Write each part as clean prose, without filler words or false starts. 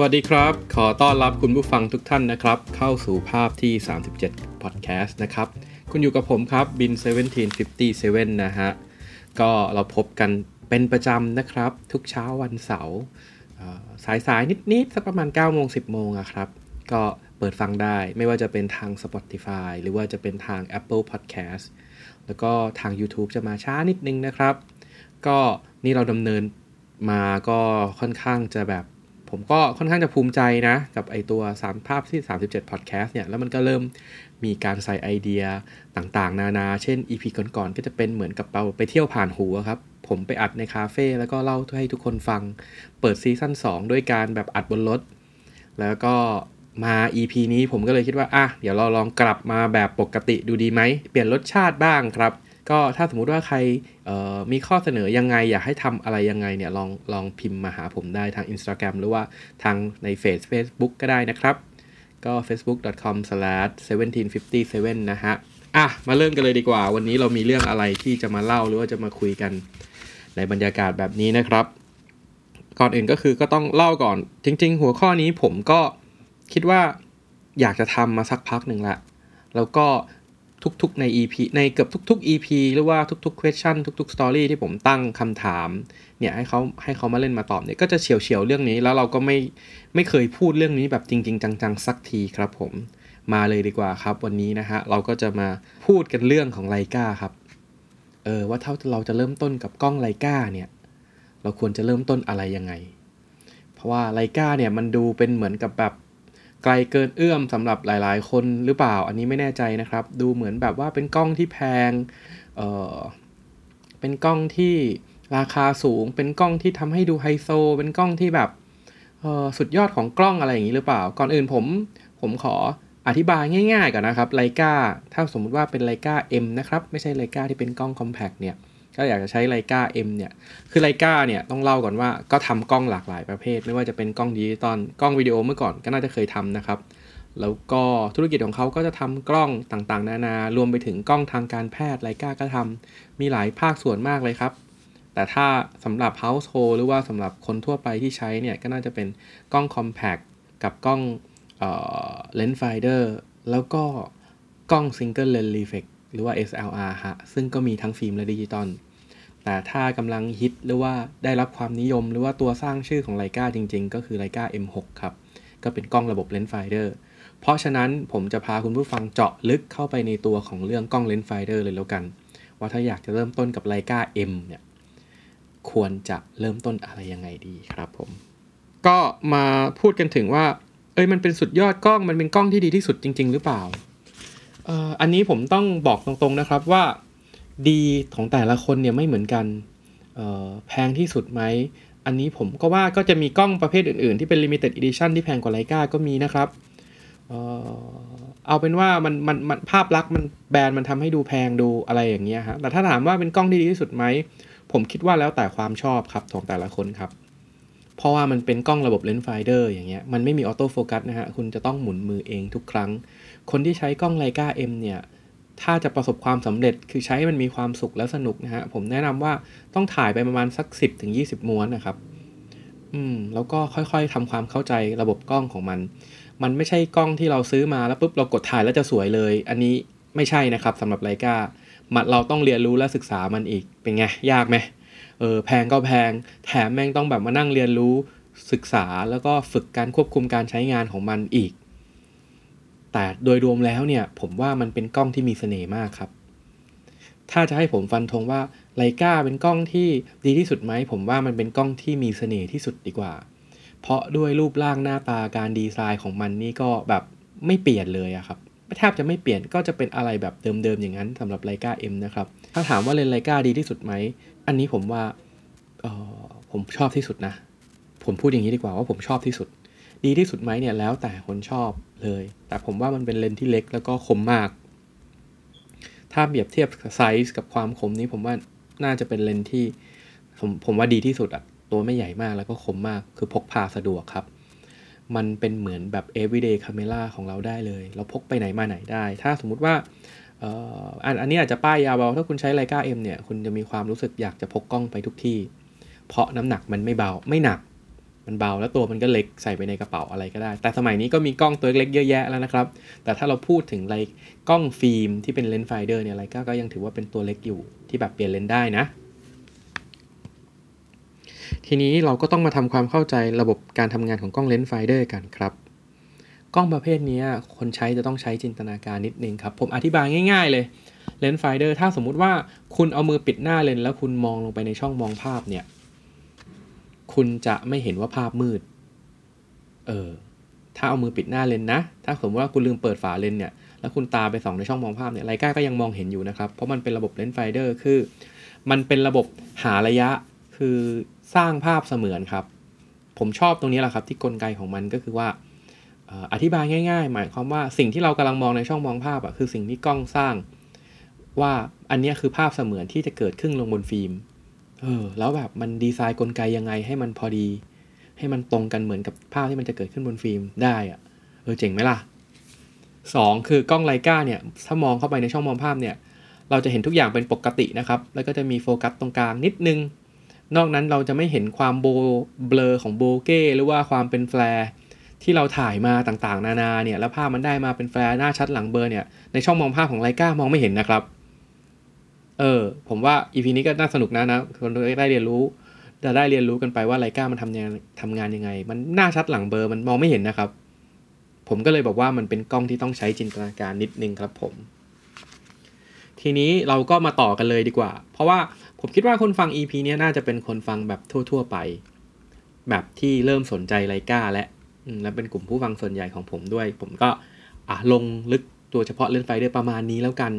สวัสดีครับขอต้อนรับคุณผู้ฟังทุกท่านนะครับเข้าสู่ภาพที่37 Podcast นะครับคุณอยู่กับผมครับบิน1757นะฮะก็เราพบกันเป็นประจำนะครับทุกเช้าวันเสาร์สายๆนิดๆสักประมาณ 9:00 น 10:00 นครับก็เปิดฟังได้ไม่ว่าจะเป็นทาง Spotify หรือว่าจะเป็นทาง Apple Podcast แล้วก็ทาง YouTube จะมาช้านิดนึงนะครับก็นี่เราดำเนินมาก็ค่อนข้างจะแบบผมก็ค่อนข้างจะภูมิใจนะกับไอตัว3ภาพที่37 Podcast เนี่ยแล้วมันก็เริ่มมีการใส่ไอเดียต่างๆนานาเช่น EP ก่อนๆก็จะเป็นเหมือนกับเราไปเที่ยวผ่านหูครับผมไปอัดในคาเฟ่แล้วก็เล่าให้ทุกคนฟังเปิดซีซั่น2ด้วยการแบบอัดบนรถแล้วก็มา EP นี้ผมก็เลยคิดว่าอ่ะเดี๋ยวเราลองกลับมาแบบปกติดูดีไหมเปลี่ยนรสชาติบ้างครับก็ถ้าสมมุติว่าใครมีข้อเสนอยังไงอยากให้ทำอะไรยังไงเนี่ยลองพิมพ์มาหาผมได้ทาง Instagram หรือว่าทางใน Facebook ก็ได้นะครับก็ facebook.com/1757 นะฮะอ่ะมาเริ่มกันเลยดีกว่าวันนี้เรามีเรื่องอะไรที่จะมาเล่าหรือว่าจะมาคุยกันในบรรยากาศแบบนี้นะครับก่อนอื่นก็คือก็ต้องเล่าก่อนจริงๆหัวข้อนี้ผมก็คิดว่าอยากจะทำมาสักพักหนึ่งละแล้วก็ทุกๆใน EP ในเกือบทุกๆ EP หรือว่าทุกๆ question ทุกๆ story ที่ผมตั้งคำถามเนี่ยให้เขามาเล่นมาตอบเนี่ยก็จะเฉียวๆเรื่องนี้แล้วเราก็ไม่เคยพูดเรื่องนี้แบบจริงๆจังๆสักทีครับผมมาเลยดีกว่าครับวันนี้นะฮะเราก็จะมาพูดกันเรื่องของ Leica ครับว่าถ้าเราจะเริ่มต้นกับกล้อง Leica เนี่ยเราควรจะเริ่มต้นอะไรยังไงเพราะว่า Leica เนี่ยมันดูเป็นเหมือนกับแบบไกลเกินเอื้อมสำหรับหลายๆคนหรือเปล่าอันนี้ไม่แน่ใจนะครับดูเหมือนแบบว่าเป็นกล้องที่แพงเป็นกล้องที่ราคาสูงเป็นกล้องที่ทำให้ดูไฮโซเป็นกล้องที่แบบสุดยอดของกล้องอะไรอย่างนี้หรือเปล่าก่อนอื่นผมขออธิบายง่ายๆก่อนนะครับ Leica ถ้าสมมติว่าเป็น Leica M นะครับไม่ใช่ Leica ที่เป็นกล้อง Compact เนี่ยก็อยากจะใช้ Leica M เนี่ยคือ Leica เนี่ยต้องเล่าก่อนว่าก็ทำกล้องหลากหลายประเภทไม่ว่าจะเป็นกล้องดิจิตอลกล้องวิดีโอเมื่อก่อนก็น่าจะเคยทำนะครับแล้วก็ธุรกิจของเขาก็จะทำกล้องต่างๆนานารวมไปถึงกล้องทางการแพทย์ Leica ก็ทำมีหลายภาคส่วนมากเลยครับแต่ถ้าสำหรับ Household หรือว่าสำหรับคนทั่วไปที่ใช้เนี่ยก็น่าจะเป็นกล้อง Compact กับกล้องLens Finder แล้วก็กล้อง Single Lens Reflex หรือว่า SLR ฮะซึ่งก็มีทั้งฟิล์มและดิจิตอลแต่ถ้ากำลังฮิตหรือว่าได้รับความนิยมหรือว่าตัวสร้างชื่อของ Leica จริงๆก็คือ Leica M6 ครับก็เป็นกล้องระบบ Lens Finder เพราะฉะนั้นผมจะพาคุณผู้ฟังเจาะลึกเข้าไปในตัวของเรื่องกล้อง Lens Finder เลยแล้วกันว่าถ้าอยากจะเริ่มต้นกับ Leica M เนี่ยควรจะเริ่มต้นอะไรยังไงดีครับผมก็มาพูดกันถึงว่ามันเป็นสุดยอดกล้องมันเป็นกล้องที่ดีที่สุดจริงๆหรือเปล่าอันนี้ผมต้องบอกตรงๆนะครับว่าดีของแต่ละคนเนี่ยไม่เหมือนกันแพงที่สุดไหมอันนี้ผมก็ว่าก็จะมีกล้องประเภทอื่นๆที่เป็น limited edition ที่แพงกว่า Leica ก็มีนะครับเอาเป็นว่ามันภาพลักษณ์มันแบรนด์มันทำให้ดูแพงดูอะไรอย่างเงี้ยฮะแต่ถ้าถามว่าเป็นกล้องที่ดีที่สุดไหมผมคิดว่าแล้วแต่ความชอบครับของแต่ละคนครับเพราะว่ามันเป็นกล้องระบบ Lens Finder อย่างเงี้ยมันไม่มีออโต้โฟกัสนะฮะคุณจะต้องหมุนมือเองทุกครั้งคนที่ใช้กล้อง Leica M เนี่ยถ้าจะประสบความสำเร็จคือใช้มันมีความสุขและสนุกนะฮะผมแนะนำว่าต้องถ่ายไปประมาณสัก 10-20 ม้วนนะครับแล้วก็ค่อยๆทำความเข้าใจระบบกล้องของมันไม่ใช่กล้องที่เราซื้อมาแล้วปุ๊บเรากดถ่ายแล้วจะสวยเลยอันนี้ไม่ใช่นะครับสำหรับ Leica เราต้องเรียนรู้และศึกษามันอีกเป็นไงยากไหมแพงก็แพงแถมแม่งต้องแบบมานั่งเรียนรู้ศึกษาแล้วก็ฝึกการควบคุมการใช้งานของมันอีกแต่โดยรวมแล้วเนี่ยผมว่ามันเป็นกล้องที่มีเสน่ห์มากครับถ้าจะให้ผมฟันธงว่า Leica เป็นกล้องที่ดีที่สุดไหมผมว่ามันเป็นกล้องที่มีเสน่ห์ที่สุดดีกว่าเพราะด้วยรูปร่างหน้าตาการดีไซน์ของมันนี่ก็แบบไม่เปลี่ยนเลยอะครับแทบจะไม่เปลี่ยนก็จะเป็นอะไรแบบเดิมๆอย่างนั้นสำหรับ Leica M นะครับถ้าถามว่าเลนส์ Leica ดีที่สุดไหมอันนี้ผมว่าผมชอบที่สุดนะผมพูดอย่างนี้ดีกว่าว่าผมชอบที่สุดดีที่สุดไหมเนี่ยแล้วแต่คนชอบเลยแต่ผมว่ามันเป็นเลนส์ที่เล็กแล้วก็คมมากถ้าเปรียบเทียบไซส์กับความคมนี้ผมว่าน่าจะเป็นเลนส์ที่ผมว่าดีที่สุดอะตัวไม่ใหญ่มากแล้วก็คมมากคือพกพาสะดวกครับมันเป็นเหมือนแบบ everyday camera ของเราได้เลยเราพกไปไหนมาไหนได้ถ้าสมมุติว่าอันนี้อาจจะป้ายยาวเบาถ้าคุณใช้ Leica M เนี่ยคุณจะมีความรู้สึกอยากจะพกกล้องไปทุกที่เพราะน้ำหนักมันไม่เบาไม่หนัก มันเบาแล้วตัวมันก็เล็กใส่ไปในกระเป๋าอะไรก็ได้แต่สมัยนี้ก็มีกล้องตัวเล็กเยอะแยะแล้วนะครับแต่ถ้าเราพูดถึงไลค์กล้องฟิล์มที่เป็นเลนส์ไฟเดอร์เนี่ยไลก้าก็ยังถือว่าเป็นตัวเล็กอยู่ที่แบบเปลี่ยนเลนส์ได้นะทีนี้เราก็ต้องมาทำความเข้าใจระบบการทำงานของกล้องเลนส์ไฟเดอร์กันครับกล้องประเภทนี้คนใช้จะต้องใช้จินตนาการนิดนึงครับผมอธิบายง่ายๆเลยเลนส์ไฟเดอร์ถ้าสมมุติว่าคุณเอามือปิดหน้าเลนส์แล้วคุณมองลงไปในช่องมองภาพเนี่ยคุณจะไม่เห็นว่าภาพมืดถ้าเอามือปิดหน้าเลนส์นะถ้าสมมติว่าคุณลืมเปิดฝาเลนส์เนี่ยแล้วคุณตาไปส่องในช่องมองภาพเนี่ยไลก้าก็ยังมองเห็นอยู่นะครับเพราะมันเป็นระบบเลนส์ไฟเดอร์คือมันเป็นระบบหาระยะคือสร้างภาพเสมือนครับผมชอบตรงนี้แหละครับที่กลไกของมันก็คือว่าอธิบายง่ายๆหมายความว่าสิ่งที่เรากำลังมองในช่องมองภาพอ่ะคือสิ่งที่กล้องสร้างว่าอันนี้คือภาพเสมือนที่จะเกิดขึ้นลงบนฟิล์มแล้วแบบมันดีไซน์กลไกยังไงให้มันพอดีให้มันตรงกันเหมือนกับภาพที่มันจะเกิดขึ้นบนฟิล์มได้อ่ะเจ๋งไหมล่ะ2คือกล้องไลกาเนี่ยถ้ามองเข้าไปในช่องมองภาพเนี่ยเราจะเห็นทุกอย่างเป็นปกตินะครับแล้วก็จะมีโฟกัสตรงกลางนิดนึงนอกนั้นเราจะไม่เห็นความเบลอของโบเก้หรือว่าความเป็นแฟลร์ที่เราถ่ายมาต่างๆนานาเนี่ยแล้วภาพมันได้มาเป็นแฟลร์หน้าชัดหลังเบลอเนี่ยในช่องมองภาพของไลกามองไม่เห็นนะครับผมว่า EP นี้ก็น่าสนุกนะคนได้เรียนรู้จะได้เรียนรู้กันไปว่าไลกามันทำงานยังไงมันหน้าชัดหลังเบลอมันมองไม่เห็นนะครับผมก็เลยบอกว่ามันเป็นกล้องที่ต้องใช้จินตนาการนิดนึงครับผมทีนี้เราก็มาต่อกันเลยดีกว่าเพราะว่าผมคิดว่าคนฟัง EP เนี้ยน่าจะเป็นคนฟังแบบทั่วๆไปแบบที่เริ่มสนใจไลกาและเป็นกลุ่มผู้ฟังส่วนใหญ่ของผมด้วยผมก็ลงลึกตัวเฉพาะเลนส์ไฟเดอร์ประมาณนี้แล้วกัน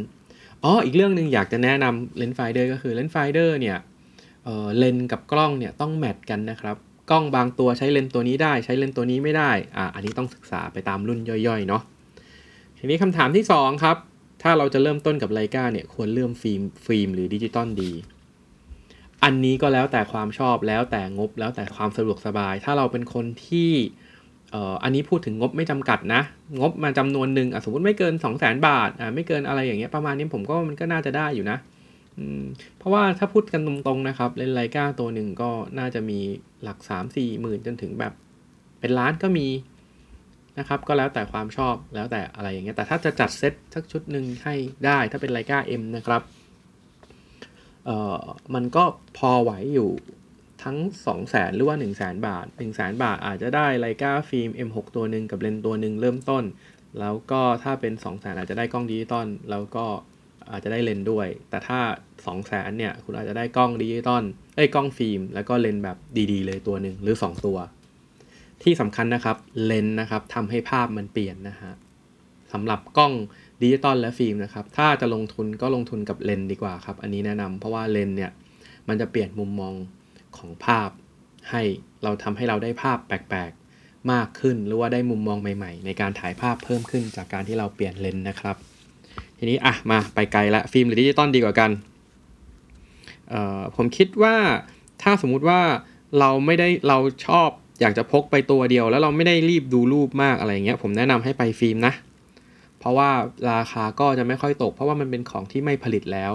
อีกเรื่องนึงอยากจะแนะนำเลนส์ไฟเดอร์ก็คือเลนส์ไฟเดอร์เนี่ยเลนส์กับกล้องเนี่ยต้องแมทกันนะครับกล้องบางตัวใช้เลนส์ตัวนี้ได้ใช้เลนส์ตัวนี้ไม่ได้อันนี้ต้องศึกษาไปตามรุ่นย่อยๆเนาะทีนี้คำถามที่2ครับถ้าเราจะเริ่มต้นกับไลกาเนี่ยควรเริ่มฟิล์มหรือดิจิตอลดีอันนี้ก็แล้วแต่ความชอบแล้วแต่งบแล้วแต่ความสะดวกสบายถ้าเราเป็นคนที่อันนี้พูดถึงงบไม่จำกัดนะงบมาจำนวนหนึ่งสมมติไม่เกิน 200,000 บาทไม่เกินอะไรอย่างเงี้ยประมาณนี้ผมก็มันก็น่าจะได้อยู่นะเพราะว่าถ้าพูดกันตรงๆนะครับเลนส์ไลกาตัวหนึ่งก็น่าจะมีหลัก 3-4 หมื่นจนถึงแบบเป็นล้านก็มีนะครับก็แล้วแต่ความชอบแล้วแต่อะไรอย่างเงี้ยแต่ถ้าจะจัดเซตสักชุดนึงให้ได้ถ้าเป็นไลกา M นะครับมันก็พอไหวอยู่ทั้ง 200,000 หรือว่า 100,000 บาท 100,000 บาทอาจจะได้ไลกาฟิล์ม M6 ตัวหนึ่งกับเลนส์ตัวหนึ่งเริ่มต้นแล้วก็ถ้าเป็น 200,000 อาจจะได้กล้องดิจิตอลแล้วก็อาจจะได้เลนส์ด้วยแต่ถ้า 200,000 เนี่ยคุณอาจจะได้กล้องดิจิตอลกล้องฟิล์มแล้วก็เลนส์แบบดีๆเลยตัวนึงหรือ2ตัวที่สำคัญนะครับเลนส์นะครับทำให้ภาพมันเปลี่ยนนะฮะสำหรับกล้องดิจิตอลและฟิล์มนะครับถ้าจะลงทุนก็ลงทุนกับเลนส์ดีกว่าครับอันนี้แนะนำเพราะว่าเลนส์เนี่ยมันจะเปลี่ยนมุมมองของภาพให้เราทำให้เราได้ภาพแปลกๆมากขึ้นหรือว่าได้มุมมองใหม่ๆในการถ่ายภาพเพิ่มขึ้นจากการที่เราเปลี่ยนเลนส์นะครับทีนี้มาไปไกลละฟิล์มหรือดิจิตอลดีกว่ากันผมคิดว่าถ้าสมมุติว่าเราไม่ได้เราชอบอยากจะพกไปตัวเดียวแล้วเราไม่ได้รีบดูรูปมากอะไรอย่างเงี้ยผมแนะนำให้ไปฟิล์มนะเพราะว่าราคาก็จะไม่ค่อยตกเพราะว่ามันเป็นของที่ไม่ผลิตแล้ว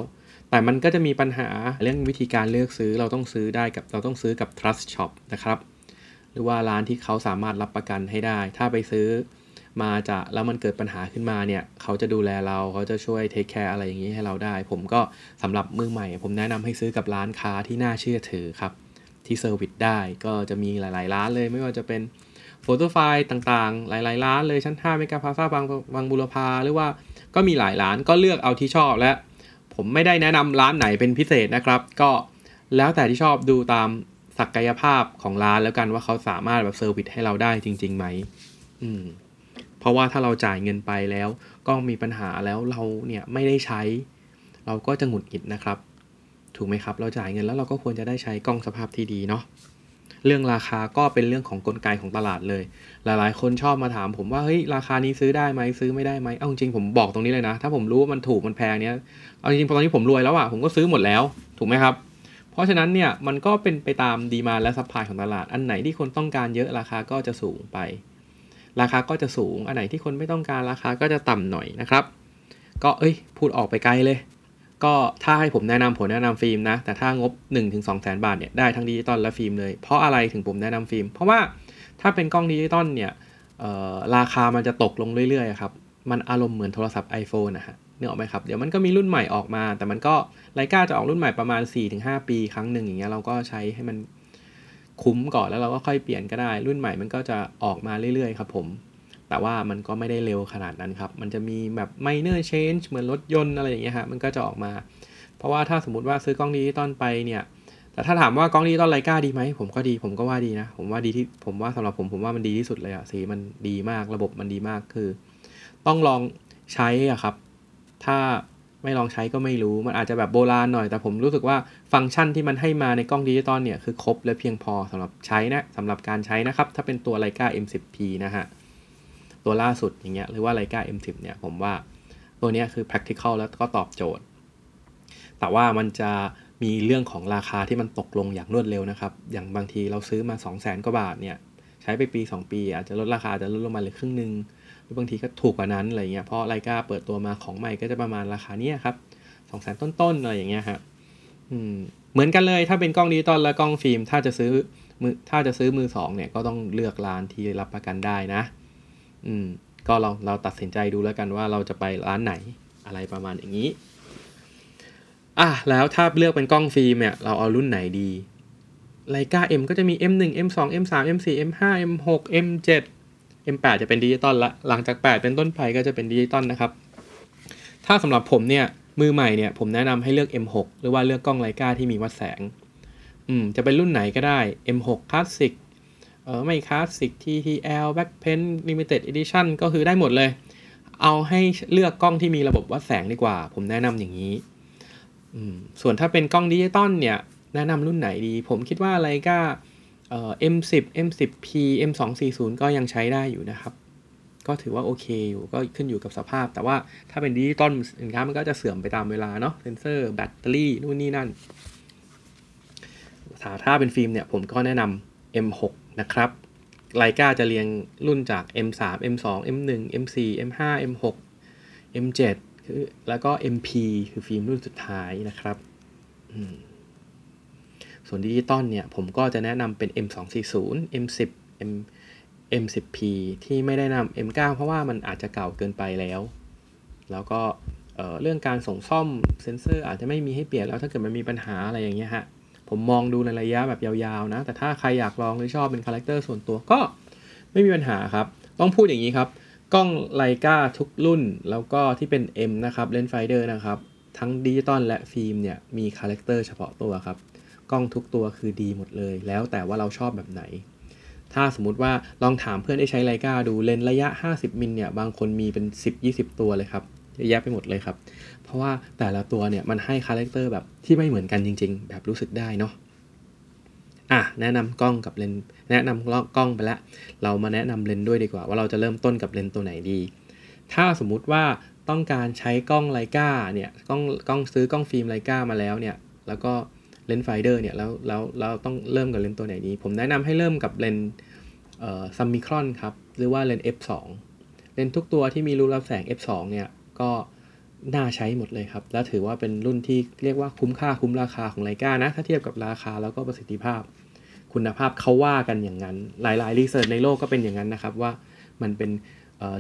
แต่มันก็จะมีปัญหาเรื่องวิธีการเลือกซื้อเราต้องซื้อกับ Trust Shop นะครับหรือว่าร้านที่เขาสามารถรับประกันให้ได้ถ้าไปซื้อมาจะแล้วมันเกิดปัญหาขึ้นมาเนี่ยเขาจะดูแลเราเขาจะช่วย Take Care อะไรอย่างนี้ให้เราได้ผมก็สำหรับมือใหม่ผมแนะนำให้ซื้อกับร้านค้าที่น่าเชื่อถือครับที่เซอร์วิสได้ก็จะมีหลายๆร้านเลยไม่ว่าจะเป็นโฟโต้ไฟล์ต่างๆหลายๆร้านเลยชั้น5เมกะพลาซ่าบางบุรพาหรือว่าก็มีหลายร้านก็เลือกเอาที่ชอบและผมไม่ได้แนะนำร้านไหนเป็นพิเศษนะครับก็แล้วแต่ที่ชอบดูตามศักยภาพของร้านแล้วกันว่าเขาสามารถแบบเซอร์วิสให้เราได้จริงๆไหมเพราะว่าถ้าเราจ่ายเงินไปแล้วกล้องมีปัญหาแล้วเราเนี่ยไม่ได้ใช้เราก็จะหงุดหงิดนะครับถูกไหมครับเราจ่ายเงินแล้วเราก็ควรจะได้ใช้กล้องสภาพที่ดีเนาะเรื่องราคาก็เป็นเรื่องของกลไกของตลาดเลยหลายๆคนชอบมาถามผมว่าเฮ้ยราคานี้ซื้อได้ไหมซื้อไม่ได้ไหมเอาจริงผมบอกตรงนี้เลยนะถ้าผมรู้ว่ามันถูกมันแพงเนี้ยเอาจริงๆตอนนี้ผมรวยแล้วผมก็ซื้อหมดแล้วถูกไหมครับเพราะฉะนั้นเนี่ยมันก็เป็นไปตามดีมานด์และซัพพลายของตลาดอันไหนที่คนต้องการเยอะราคาก็จะสูงไปราคาก็จะสูงอันไหนที่คนไม่ต้องการราคาก็จะต่ำหน่อยนะครับก็พูดออกไปไกลเลย ก็ถ้าให้ผมแนะนำผมแนะนำฟิล์มนะแต่ถ้างบ 1-2 แสนบาทเนี่ยได้ทั้งดิจิตอลและฟิล์มเลยเพราะอะไรถึงผมแนะนำฟิล์มเพราะว่าถ้าเป็นกล้องดิจิตอลเนี่ยราคามันจะตกลงเรื่อยๆครับมันอารมณ์เหมือนโทรศัพท์ iPhone นะฮะนึกออกไหมครับเดี๋ยวมันก็มีรุ่นใหม่ออกมาแต่มันก็ Leica จะออกรุ่นใหม่ประมาณ 4-5 ปีครั้งหนึ่งอย่างเงี้ยเราก็ใช้ให้มันคุ้มก่อนแล้วเราก็ค่อยเปลี่ยนก็ได้รุ่นใหม่มันก็จะออกมาเรื่อยๆครับผมแต่ว่ามันก็ไม่ได้เร็วขนาดนั้นครับมันจะมีแบบ minor change เหมือนรถยนต์อะไรอย่างเงี้ยฮะมันก็จะออกมาเพราะว่าถ้าสมมติว่าซื้อกล้องดิจิตอลไปเนี่ยแต่ถ้าถามว่ากล้องดิจิตอล Leica ดีไหมผมก็ว่าดีนะผมว่าดีที่ผมว่าสำหรับผมว่ามันดีที่สุดเลยอะสีมันดีมากระบบมันดีมากคือต้องลองใช้อะครับถ้าไม่ลองใช้ก็ไม่รู้มันอาจจะแบบโบราณหน่อยแต่ผมรู้สึกว่าฟังก์ชันที่มันให้มาในกล้องดิจิตอลเนี่ยคือครบและเพียงพอสำหรับใช้นะสำหรับการใช้นะครับถ้าเป็นตัว Leica M10P นะฮะตัวล่าสุดอย่างเงี้ยหรือว่า Leica M10 เนี่ยผมว่าตัวเนี้ยคือ practical แล้วก็ตอบโจทย์แต่ว่ามันจะมีเรื่องของราคาที่มันตกลงอย่างรวดเร็วนะครับอย่างบางทีเราซื้อมา 200,000 กว่าบาทเนี่ยใช้ไปปี2ปีอาจจะลดราคาอาจจะลดลงมาเหลือครึ่งนึงหรือบางทีก็ถูกกว่านั้นอะไรเงี้ยเพราะ Leica เปิดตัวมาของใหม่ก็จะประมาณราคาเนี้ยครับ 200,000 ต้นๆอะไรอย่างเงี้ยฮะเหมือนกันเลยถ้าเป็นกล้องดิจิตอลและกล้องฟิล์มถ้าจะซื้อมือ2เนี่ยก็ต้องเลือกร้านที่รับประกันได้นะก็เราตัดสินใจดูแล้วกันว่าเราจะไปร้านไหนอะไรประมาณอย่างนี้อ่ะแล้วถ้าเลือกเป็นกล้องฟิล์มเนี่ยเราเอารุ่นไหนดี Leica M ก็จะมี M1 M2 M3 M4 M5 M6 M7 M8 จะเป็นดิจิตอลละหลังจาก8เป็นต้นไปก็จะเป็นดิจิตอลนะครับถ้าสำหรับผมเนี่ยมือใหม่เนี่ยผมแนะนำให้เลือก M6 หรือว่าเลือกกล้อง Leica ที่มีวัดแสงจะเป็นรุ่นไหนก็ได้ M6 คลาสสิกไม่คลาสสิก TTL Backpaint Limited Edition ก็คือได้หมดเลยเอาให้เลือกกล้องที่มีระบบวัดแสงดีกว่าผมแนะนำอย่างนี้ส่วนถ้าเป็นกล้องดิจิตอลเนี่ยแนะนำรุ่นไหนดีผมคิดว่า Leica M10 M10P M240 ก็ยังใช้ได้อยู่นะครับก็ถือว่าโอเคอยู่ก็ขึ้นอยู่กับสภาพแต่ว่าถ้าเป็นดิจิตอลสินค้ามันก็จะเสื่อมไปตามเวลาเนาะเซนเซอร์แบตเตอรี่นู่นนี่นั่นถ้าเป็นฟิล์มเนี่ยผมก็แนะนำ M6นะครับ Leica จะเรียงรุ่นจาก M3 M2 M1 M4 M5 M6 M7 แล้วก็ MP คือฟิล์มรุ่นสุดท้ายนะครับส่วนดิจิตอลเนี่ยผมก็จะแนะนำเป็น M240 M10 M10P ที่ไม่ได้นำ M9 เพราะว่ามันอาจจะเก่าเกินไปแล้วก็เรื่องการส่งซ่อมเซ็นเซอร์อาจจะไม่มีให้เปลี่ยนแล้วถ้าเกิดมันมีปัญหาอะไรอย่างเงี้ยฮะผมมองดูในระยะแบบยาวๆนะแต่ถ้าใครอยากลองหรือชอบเป็นคาแรคเตอร์ส่วนตัวก็ไม่มีปัญหาครับต้องพูดอย่างนี้ครับกล้อง Leica ทุกรุ่นแล้วก็ที่เป็น M นะครับเลนส์ไฟเดอร์นะครับทั้งดิจิตอลและฟิล์มเนี่ยมีคาแรคเตอร์เฉพาะตัวครับกล้องทุกตัวคือดีหมดเลยแล้วแต่ว่าเราชอบแบบไหนถ้าสมมุติว่าลองถามเพื่อนที่ใช้ Leica ดูเลนส์ระยะ50มิลเนี่ยบางคนมีเป็น 10-20 ตัวเลยครับเยอะแยะไปหมดเลยครับเพราะว่าแต่ละตัวเนี่ยมันให้คาแรคเตอร์แบบที่ไม่เหมือนกันจริงๆแบบรู้สึกได้เนาะอ่ะแนะนำกล้องไปแล้วเรามาแนะนำเลนส์ด้วยดีกว่าว่าเราจะเริ่มต้นกับเลนส์ตัวไหนดีถ้าสมมุติว่าต้องการใช้กล้อง Leica เนี่ยกล้องซื้อกล้องฟิล์ม Leica มาแล้วเนี่ยแล้วก็เลนส์ไฟเดอร์เนี่ยแล้วเราต้องเริ่มกับเลนส์ตัวไหนดีผมแนะนำให้เริ่มกับเลนส์ซัมมิครอนครับหรือว่าเลนส์ F2 เลนส์ทุกตัวที่มีรูรับแสง F2 เนี่ยก็น่าใช้หมดเลยครับและถือว่าเป็นรุ่นที่เรียกว่าคุ้มค่าคุ้มราคาของ Leica นะถ้าเทียบกับราคาแล้วก็ประสิทธิภาพคุณภาพเขาว่ากันอย่างนั้นหลายๆรีเสิร์ชในโลกก็เป็นอย่างนั้นนะครับว่ามันเป็น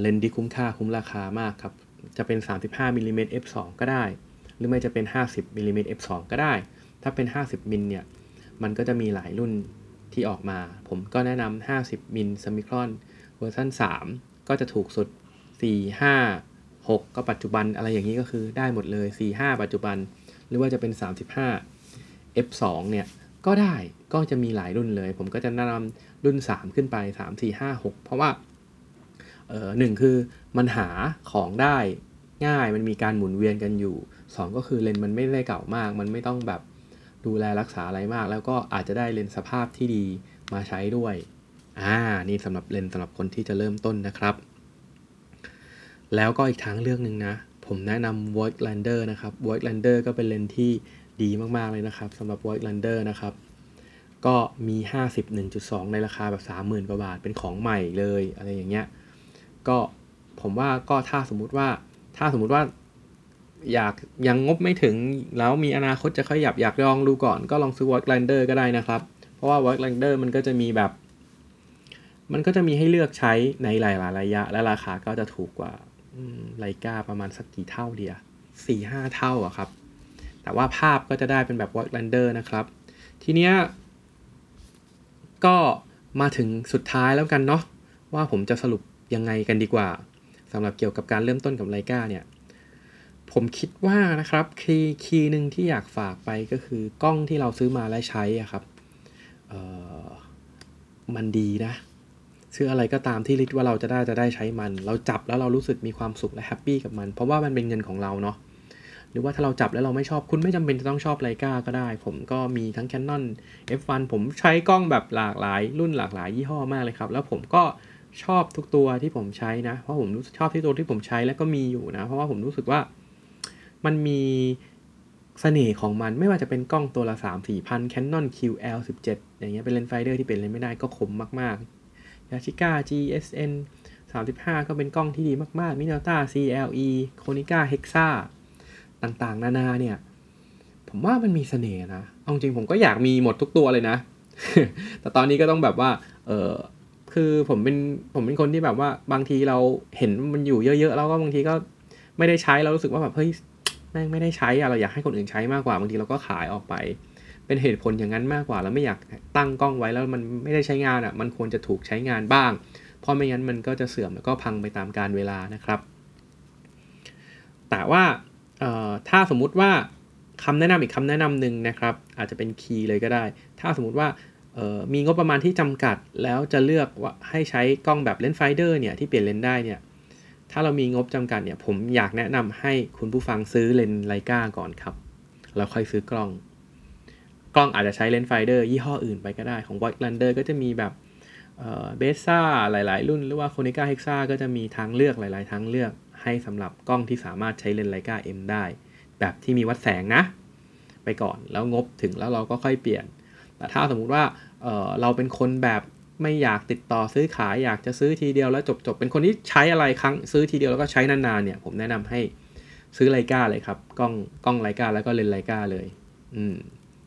เลนส์ที่คุ้มค่าคุ้มราคามากครับจะเป็น 35 มม f2 ก็ได้หรือไม่จะเป็น 50 มม f2 ก็ได้ถ้าเป็น 50 มิลเนี่ยมันก็จะมีหลายรุ่นที่ออกมาผมก็แนะนำ 50 มิลซัมมิครอนเวอร์ชั่น 3ก็จะถูกสุด 4-5-6 ก็ปัจจุบันอะไรอย่างนี้ก็คือได้หมดเลย 4-5 ปัจจุบันหรือว่าจะเป็น 35 F2 เนี่ยก็ได้ก็จะมีหลายรุ่นเลยผมก็จะแนะนำรุ่น3ขึ้นไป 3 4 5 6 เพราะว่า1คือมันหาของได้ง่ายมันมีการหมุนเวียนกันอยู่2ก็คือเลนส์มันไม่ได้เก่ามากมันไม่ต้องแบบดูแลรักษาอะไรมากแล้วก็อาจจะได้เลนส์สภาพที่ดีมาใช้ด้วยนี่สำหรับเลนส์สำหรับคนที่จะเริ่มต้นนะครับแล้วก็อีกทางเลือกนึงนะผมแนะนำ Voigtlander นะครับ Voigtlander ก็เป็นเลนส์ที่ดีมากๆเลยนะครับสำหรับ Voigtlander นะครับก็มี 50 1.2 ในราคาแบบ 30,000 กว่าบาทเป็นของใหม่เลยอะไรอย่างเงี้ยก็ผมว่าก็ถ้าสมมุติว่า อยากยังงบไม่ถึงแล้วมีอนาคตจะขยับอยากลองดูก่อนก็ลองซื้อ Voigtlander ก็ได้นะครับเพราะว่า Voigtlander มันก็จะมีแบบมันก็จะมีให้เลือกใช้ในหลายๆระยะและราคาก็จะถูกกว่าLeica ประมาณสักกี่เท่าเดียว 4-5 เท่าอะครับแต่ว่าภาพก็จะได้เป็นแบบ Voigtlander นะครับทีเนี้ยก็มาถึงสุดท้ายแล้วกันเนาะว่าผมจะสรุปยังไงกันดีกว่าสำหรับเกี่ยวกับการเริ่มต้นกับ Leica เนี่ยผมคิดว่านะครับคีย์นึงที่อยากฝากไปก็คือกล้องที่เราซื้อมาและใช้อ่ะครับมันดีนะซื้ออะไรก็ตามที่คิดว่าเราจะได้ใช้มันเราจับแล้วเรารู้สึกมีความสุขและแฮปปี้กับมันเพราะว่ามันเป็นเงินของเราเนาะหรือว่าถ้าเราจับแล้วเราไม่ชอบคุณไม่จำเป็นจะต้องชอบ Leica ก็ได้ผมก็มีทั้ง Canon F1 ผมใช้กล้องแบบหลากหลายรุ่นหลากหลายยี่ห้อมากเลยครับแล้วผมก็ชอบทุกตัวที่ผมใช้นะเพราะผมชอบที่ตัวที่ผมใช้แล้วก็มีอยู่นะเพราะว่าผมรู้สึกว่ามันมีเสน่ห์ของมันไม่ว่าจะเป็นกล้องตัวละ 3-4 พัน Canon QL17 อย่างเงี้ยเป็นเลนส์ไฟเดอร์ที่เป็นเลนส์ไม่ได้ก็คมมากๆ Yashica GSN 35ก็เป็นกล้องที่ดีมากๆ Minolta CLE Konica Hexa ต่างๆนานาเนี่ยผมว่ามันมีเสน่ห์นะเอาจริงผมก็อยากมีหมดทุกตัวเลยนะ แต่ตอนนี้ก็ต้องแบบว่าคือผมเป็นคนที่แบบว่าบางทีเราเห็นมันอยู่เยอะๆแล้วก็บางทีก็ไม่ได้ใช้เรารู้สึกว่าแบบเฮ้ยแม่งไม่ได้ใช้อะเราอยากให้คนอื่นใช้มากกว่าบางทีเราก็ขายออกไปเป็นเหตุผลอย่างนั้นมากกว่าเราไม่อยากตั้งกล้องไว้แล้วมันไม่ได้ใช้งานอะมันควรจะถูกใช้งานบ้างเพราะไม่งั้นมันก็จะเสื่อมแล้วก็พังไปตามกาลเวลานะครับแต่ว่าถ้าสมมุติว่าคำแนะนำอีกคำแนะนำหนึ่งนะครับอาจจะเป็นคีย์เลยก็ได้ถ้าสมมุติว่ามีงบประมาณที่จำกัดแล้วจะเลือกว่าให้ใช้กล้องแบบเลนส์ไฟเดอร์เนี่ยที่เปลี่ยนเลนส์ได้เนี่ยถ้าเรามีงบจำกัดเนี่ยผมอยากแนะนำให้คุณผู้ฟังซื้อเลนส์ Leica ก่อนครับแล้วค่อยซื้อกล้องอาจจะใช้เลนส์ไฟเดอร์ยี่ห้ออื่นไปก็ได้ของ Voigtlander ก็จะมีแบบเบซ่าหลายๆรุ่นหรือว่า Konica Hexa ก็จะมีทางเลือกหลายๆทางเลือกให้สำหรับกล้องที่สามารถใช้เลนส์ Leica M ได้แบบที่มีวัดแสงนะไปก่อนแล้วงบถึงแล้วเราก็ค่อยเปลี่ยนแต่ถ้าสมมุติว่าเราเป็นคนแบบไม่อยากติดต่อซื้อขายอยากจะซื้อทีเดียวแล้วจบเป็นคนที่ใช้อะไรครั้งซื้อทีเดียวแล้วก็ใช้นานๆเนี่ยผมแนะนำให้ซื้อLeicaเลยครับกล้องLeicaแล้วก็เลนส์Leicaเลย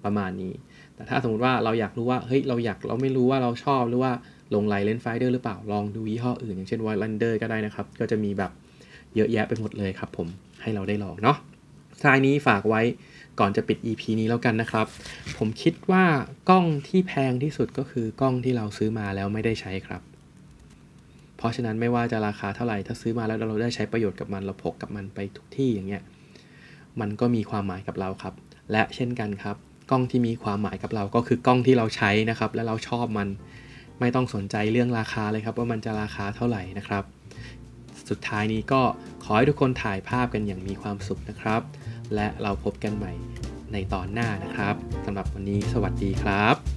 ประมาณนี้แต่ถ้าสมมติว่าเราอยากรู้ว่าเฮ้ยเราไม่รู้ว่าเราชอบหรือว่าลงไหลเลนส์ไฟเดอร์หรือเปล่าลองดูยี่ห้ออื่นอย่างเช่น Voigtlander ก็ได้นะครับก็จะมีแบบเยอะแยะไปหมดเลยครับผมให้เราได้ลองเนาะท้ายนี้ฝากไว้ก่อนจะปิด EP นี้แล้วกันนะครับผมคิดว่ากล้องที่แพงที่สุดก็คือกล้องที่เราซื้อมาแล้วไม่ได้ใช้ครับเพราะฉะนั้นไม่ว่าจะราคาเท่าไหร่ถ้าซื้อมาแล้วเราได้ใช้ประโยชน์กับมันเราพกกับมันไปทุกที่อย่างเงี้ยมันก็มีความหมายกับเราครับและเช่นกันครับกล้องที่มีความหมายกับเราก็คือกล้องที่เราใช้นะครับและเราชอบมันไม่ต้องสนใจเรื่องราคาเลยครับว่ามันจะราคาเท่าไหร่นะครับสุดท้ายนี้ก็ขอให้ทุกคนถ่ายภาพกันอย่างมีความสุขนะครับและเราพบกันใหม่ในตอนหน้านะครับสำหรับวันนี้สวัสดีครับ